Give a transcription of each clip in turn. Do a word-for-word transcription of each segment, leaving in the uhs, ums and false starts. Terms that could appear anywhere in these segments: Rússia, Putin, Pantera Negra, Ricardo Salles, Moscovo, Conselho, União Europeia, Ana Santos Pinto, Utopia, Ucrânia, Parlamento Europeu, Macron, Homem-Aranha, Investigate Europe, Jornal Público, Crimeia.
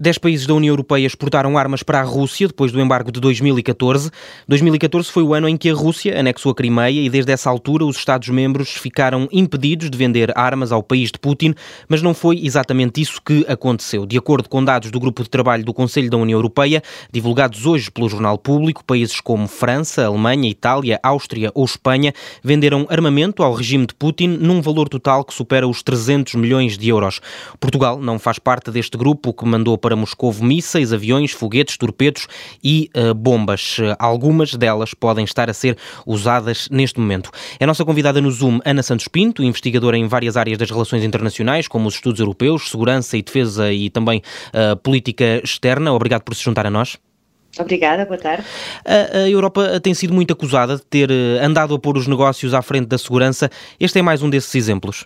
Dez países da União Europeia exportaram armas para a Rússia depois do embargo de dois mil e catorze. dois mil e catorze foi o ano em que a Rússia anexou a Crimeia e desde essa altura os Estados-membros ficaram impedidos de vender armas ao país de Putin, mas não foi exatamente isso que aconteceu. De acordo com dados do Grupo de Trabalho do Conselho da União Europeia, divulgados hoje pelo Jornal Público, países como França, Alemanha, Itália, Áustria ou Espanha venderam armamento ao regime de Putin num valor total que supera os trezentos milhões de euros. Portugal não faz parte deste grupo, que mandou para Moscovo mísseis, aviões, foguetes, torpedos e uh, bombas. Algumas delas podem estar a ser usadas neste momento. É a nossa convidada no Zoom, Ana Santos Pinto, investigadora em várias áreas das relações internacionais, como os estudos europeus, segurança e defesa e também uh, política externa. Obrigado por se juntar a nós. Obrigada, boa tarde. A, a Europa tem sido muito acusada de ter andado a pôr os negócios à frente da segurança. Este é mais um desses exemplos.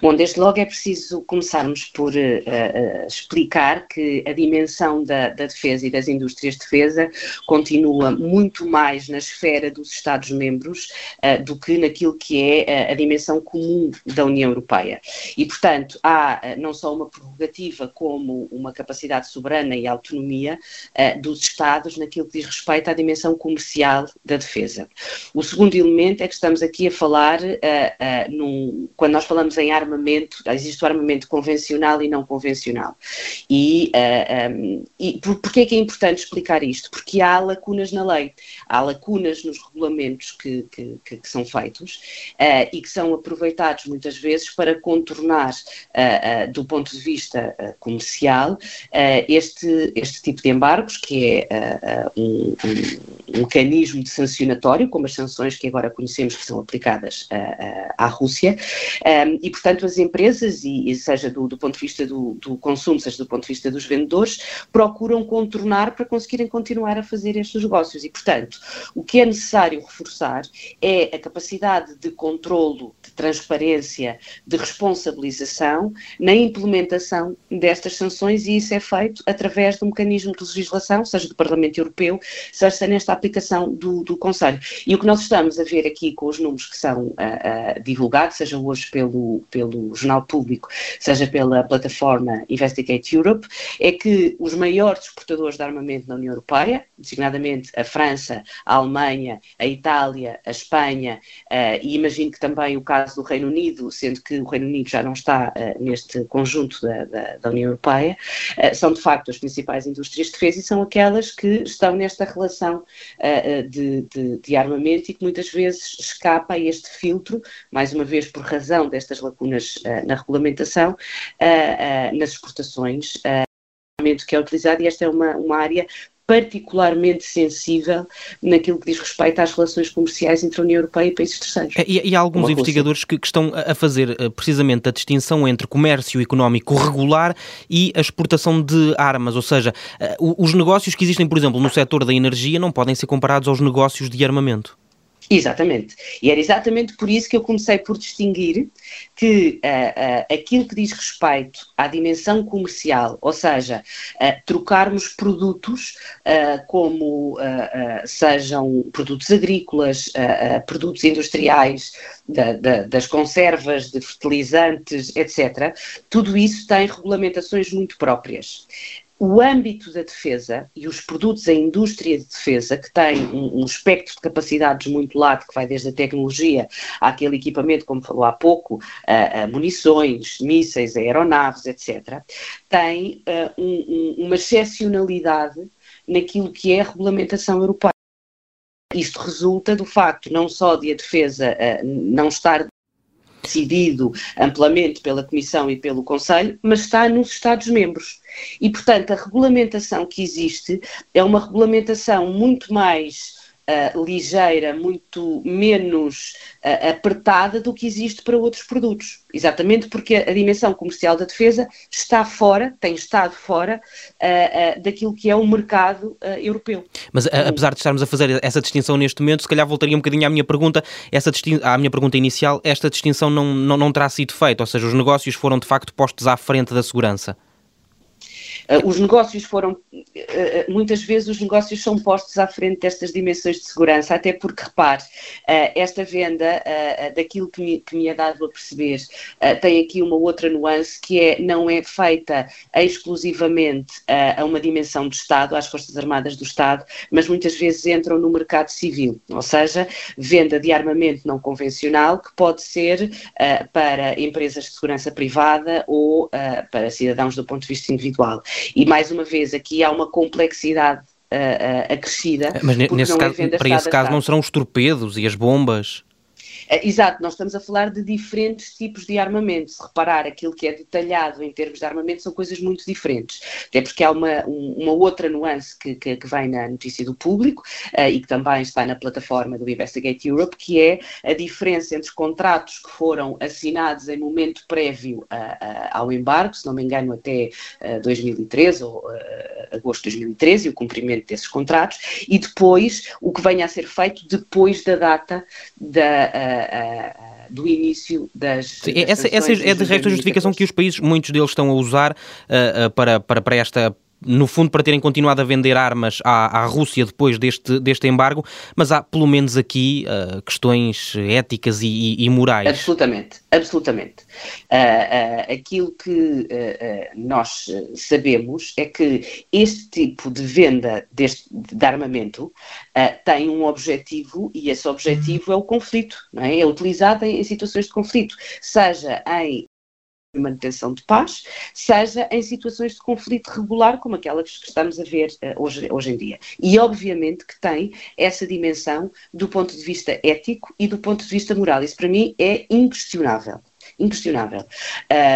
Bom, desde logo é preciso começarmos por uh, uh, explicar que a dimensão da, da defesa e das indústrias de defesa continua muito mais na esfera dos Estados-membros uh, do que naquilo que é uh, a dimensão comum da União Europeia. E, portanto, há uh, não só uma prerrogativa como uma capacidade soberana e autonomia uh, dos Estados naquilo que diz respeito à dimensão comercial da defesa. O segundo elemento é que estamos aqui a falar, uh, uh, num, quando nós falamos em armamento, existe o armamento convencional e não convencional. E, uh, um, e por, porquê é que é importante explicar isto? Porque há lacunas na lei, há lacunas nos regulamentos que, que, que são feitos uh, e que são aproveitados muitas vezes para contornar, uh, uh, do ponto de vista uh, comercial, uh, este, este tipo de embargos, que é uh, um, um mecanismo de sancionatório, como as sanções que agora conhecemos que são aplicadas uh, uh, à Rússia, um, e, portanto, as empresas, e seja do, do ponto de vista do, do consumo, seja do ponto de vista dos vendedores, procuram contornar para conseguirem continuar a fazer estes negócios. E, portanto, o que é necessário reforçar é a capacidade de controlo, de transparência, de responsabilização na implementação destas sanções, e isso é feito através do mecanismo de legislação, seja do Parlamento Europeu, seja nesta aplicação do, do Conselho. E o que nós estamos a ver aqui com os números que são a, a, divulgados, seja hoje pelo pelo Jornal Público, seja pela plataforma Investigate Europe, é que os maiores exportadores de armamento na União Europeia, designadamente a França, a Alemanha, a Itália, a Espanha, uh, e imagino que também o caso do Reino Unido, sendo que o Reino Unido já não está uh, neste conjunto da, da, da União Europeia, uh, são de facto as principais indústrias de defesa e são aquelas que estão nesta relação uh, de, de, de armamento e que muitas vezes escapa a este filtro, mais uma vez por razão desta estas lacunas uh, na regulamentação, uh, uh, nas exportações, uh, que é utilizado, e esta é uma, uma área particularmente sensível naquilo que diz respeito às relações comerciais entre a União Europeia e países terceiros. E, e há alguns investigadores que, que estão a fazer uh, precisamente a distinção entre comércio económico regular e a exportação de armas, ou seja, uh, os negócios que existem, por exemplo, no setor da energia não podem ser comparados aos negócios de armamento. Exatamente. E era exatamente por isso que eu comecei por distinguir que uh, uh, aquilo que diz respeito à dimensão comercial, ou seja, uh, trocarmos produtos uh, como uh, uh, sejam produtos agrícolas, uh, uh, produtos industriais, da, da, das conservas, de fertilizantes, etcétera, tudo isso tem regulamentações muito próprias. O âmbito da defesa e os produtos da indústria de defesa, que tem um, um espectro de capacidades muito largo, que vai desde a tecnologia àquele equipamento, como falou há pouco, a, a munições, mísseis, aeronaves, etcétera, tem a, um, um, uma excepcionalidade naquilo que é a regulamentação europeia. Isto resulta do facto não só de a defesa a, não estar decidido amplamente pela Comissão e pelo Conselho, mas está nos Estados-membros. E, portanto, a regulamentação que existe é uma regulamentação muito mais uh, ligeira, muito menos uh, apertada do que existe para outros produtos. Exatamente porque a, a dimensão comercial da defesa está fora, tem estado fora uh, uh, daquilo que é o mercado uh, europeu. Mas a, apesar de estarmos a fazer essa distinção neste momento, se calhar voltaria um bocadinho à minha pergunta, essa distin- à minha pergunta inicial, esta distinção não, não, não terá sido feita, ou seja, os negócios foram de facto postos à frente da segurança. Os negócios foram, muitas vezes os negócios são postos à frente destas dimensões de segurança, até porque, repare, esta venda, daquilo que me, que me é dado a perceber, tem aqui uma outra nuance, que é, não é feita exclusivamente a uma dimensão do Estado, às Forças Armadas do Estado, mas muitas vezes entram no mercado civil, ou seja, venda de armamento não convencional, que pode ser para empresas de segurança privada ou para cidadãos do ponto de vista individual. E, mais uma vez, aqui há uma complexidade uh, uh, acrescida. Mas nesse caso, para esse caso não serão os torpedos e as bombas? Exato, nós estamos a falar de diferentes tipos de armamento. Se reparar, aquilo que é detalhado em termos de armamento são coisas muito diferentes, até porque há uma, uma outra nuance que, que, que vem na notícia do Público uh, e que também está na plataforma do Investigate Europe, que é a diferença entre contratos que foram assinados em momento prévio a, a, ao embargo, se não me engano até uh, dois mil e treze ou uh, agosto de dois mil e treze, e o cumprimento desses contratos, e depois o que venha a ser feito depois da data da... Uh, do início das... Sim, das essa, essa é de resto a justificação que os países, muitos deles, estão a usar uh, uh, para, para, para esta... no fundo, para terem continuado a vender armas à, à Rússia depois deste, deste embargo, mas há, pelo menos aqui, uh, questões éticas e, e, e morais. Absolutamente, absolutamente. Uh, uh, aquilo que uh, uh, nós sabemos é que este tipo de venda deste, de armamento uh, tem um objetivo, e esse objetivo é o conflito, não é? É utilizado em, em situações de conflito, seja em manutenção de paz, seja em situações de conflito regular, como aquelas que estamos a ver uh, hoje, hoje em dia. E obviamente que tem essa dimensão do ponto de vista ético e do ponto de vista moral. Isso para mim é inquestionável. Inquestionável.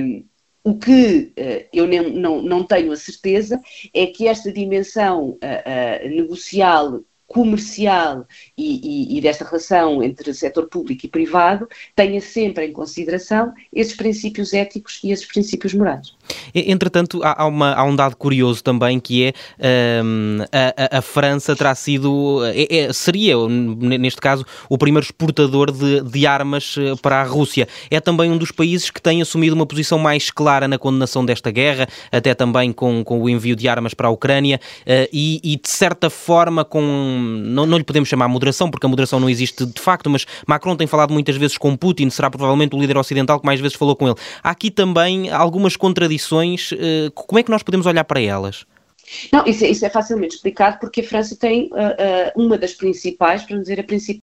Um, O que uh, eu nem, não, não tenho a certeza é que esta dimensão uh, uh, negocial, comercial e, e, e desta relação entre setor público e privado tenha sempre em consideração esses princípios éticos e esses princípios morais. Entretanto, há, uma, há um dado curioso também, que é um, a, a França terá sido, é, é, seria, neste caso, o primeiro exportador de, de armas para a Rússia. É também um dos países que tem assumido uma posição mais clara na condenação desta guerra, até também com, com o envio de armas para a Ucrânia e, e de certa forma, com Não, não lhe podemos chamar moderação, porque a moderação não existe de facto, mas Macron tem falado muitas vezes com Putin, será provavelmente o líder ocidental que mais vezes falou com ele. Há aqui também algumas contradições, como é que nós podemos olhar para elas? Não, isso é, isso é facilmente explicado, porque a França tem uh, uh, uma das principais, para não dizer a principal,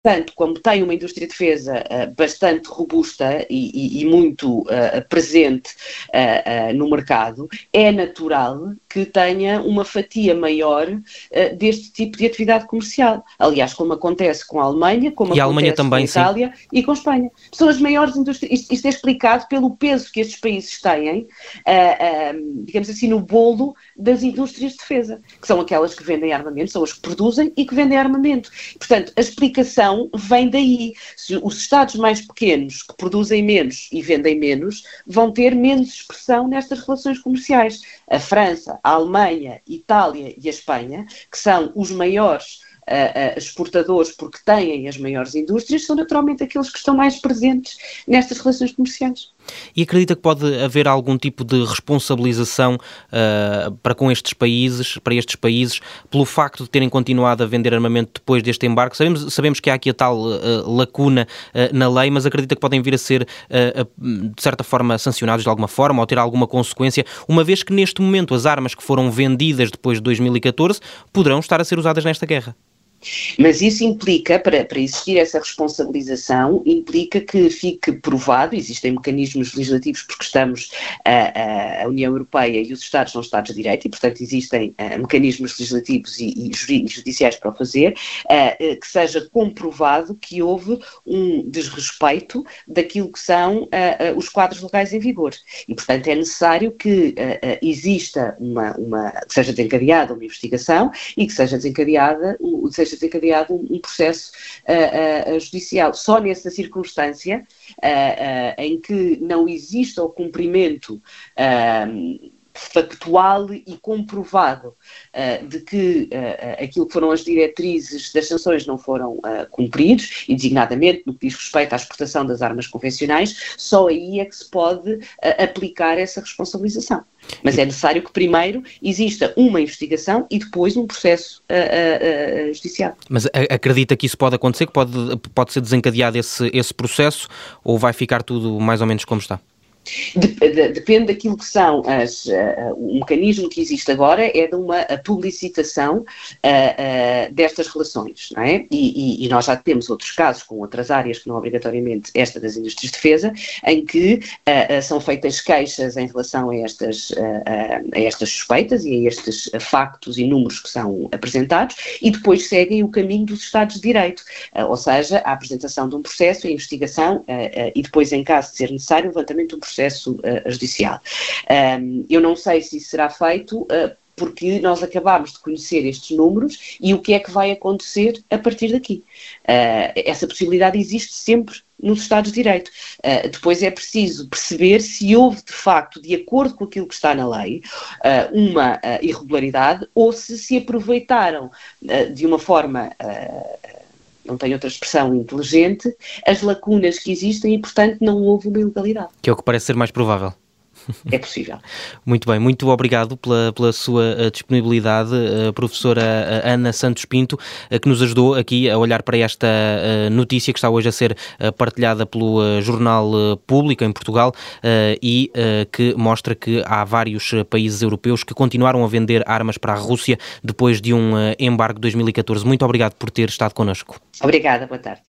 tanto como tem uma indústria de defesa uh, bastante robusta e, e, e muito uh, presente uh, uh, no mercado, é natural que tenha uma fatia maior uh, deste tipo de atividade comercial. Aliás, como acontece com a Alemanha, como e acontece a Alemanha também, com a Itália, sim, e com a Espanha. São as maiores indústrias. Isto, isto é explicado pelo peso que estes países têm, uh, uh, digamos assim, no bolo das indústrias de defesa, que são aquelas que vendem armamento, são as que produzem e que vendem armamento. Portanto, a explicação vem daí. Os Estados mais pequenos, que produzem menos e vendem menos, vão ter menos expressão nestas relações comerciais. A França, a Alemanha, a Itália e a Espanha, que são os maiores uh, uh, exportadores porque têm as maiores indústrias, são naturalmente aqueles que estão mais presentes nestas relações comerciais. E acredita que pode haver algum tipo de responsabilização uh, para com estes países, para estes países, pelo facto de terem continuado a vender armamento depois deste embarque? Sabemos, sabemos que há aqui a tal uh, lacuna uh, na lei, mas acredita que podem vir a ser, uh, uh, de certa forma, sancionados de alguma forma ou ter alguma consequência, uma vez que neste momento as armas que foram vendidas depois de dois mil e catorze poderão estar a ser usadas nesta guerra? Mas isso implica, para, para existir essa responsabilização, implica que fique provado, existem mecanismos legislativos, porque estamos, a, a União Europeia e os Estados são Estados de Direito e, portanto, existem a, mecanismos legislativos e, e judiciais para o fazer, a, a, que seja comprovado que houve um desrespeito daquilo que são a, a, os quadros legais em vigor. E, portanto, é necessário que a, a, exista uma, uma, que seja desencadeada uma investigação e que seja desencadeada o seja desencadeado um processo uh, uh, judicial. Só nessa circunstância uh, uh, em que não exista o cumprimento uh, factual e comprovado uh, de que uh, aquilo que foram as diretrizes das sanções não foram uh, cumpridos, e designadamente no que diz respeito à exportação das armas convencionais, só aí é que se pode uh, aplicar essa responsabilização. Mas é necessário que primeiro exista uma investigação e depois um processo uh, uh, uh, judicial. Mas acredita que isso pode acontecer, que pode, pode ser desencadeado esse, esse processo, ou vai ficar tudo mais ou menos como está? Depende daquilo que são as, uh, o mecanismo que existe agora é de uma publicitação uh, uh, destas relações, não é? E, e, e nós já temos outros casos com outras áreas que não obrigatoriamente esta das indústrias de defesa, em que uh, uh, são feitas queixas em relação a estas, uh, uh, a estas suspeitas e a estes factos e números que são apresentados, e depois seguem o caminho dos Estados de Direito, uh, ou seja, a apresentação de um processo, a investigação uh, uh, e depois, em caso de ser necessário, o levantamento de um processo processo uh, judicial. Um, eu não sei se isso será feito, uh, porque nós acabámos de conhecer estes números e o que é que vai acontecer a partir daqui. Uh, essa possibilidade existe sempre nos Estados de Direito. Uh, depois é preciso perceber se houve, de facto, de acordo com aquilo que está na lei, uh, uma uh, irregularidade, ou se se aproveitaram uh, de uma forma... Uh, não tem outra expressão inteligente, as lacunas que existem e, portanto, não houve uma ilegalidade. Que é o que parece ser mais provável. É possível. Muito bem, muito obrigado pela, pela sua disponibilidade, a professora Ana Santos Pinto, que nos ajudou aqui a olhar para esta notícia que está hoje a ser partilhada pelo Jornal Público em Portugal e que mostra que há vários países europeus que continuaram a vender armas para a Rússia depois de um embargo de dois mil e catorze. Muito obrigado por ter estado connosco. Obrigada, boa tarde.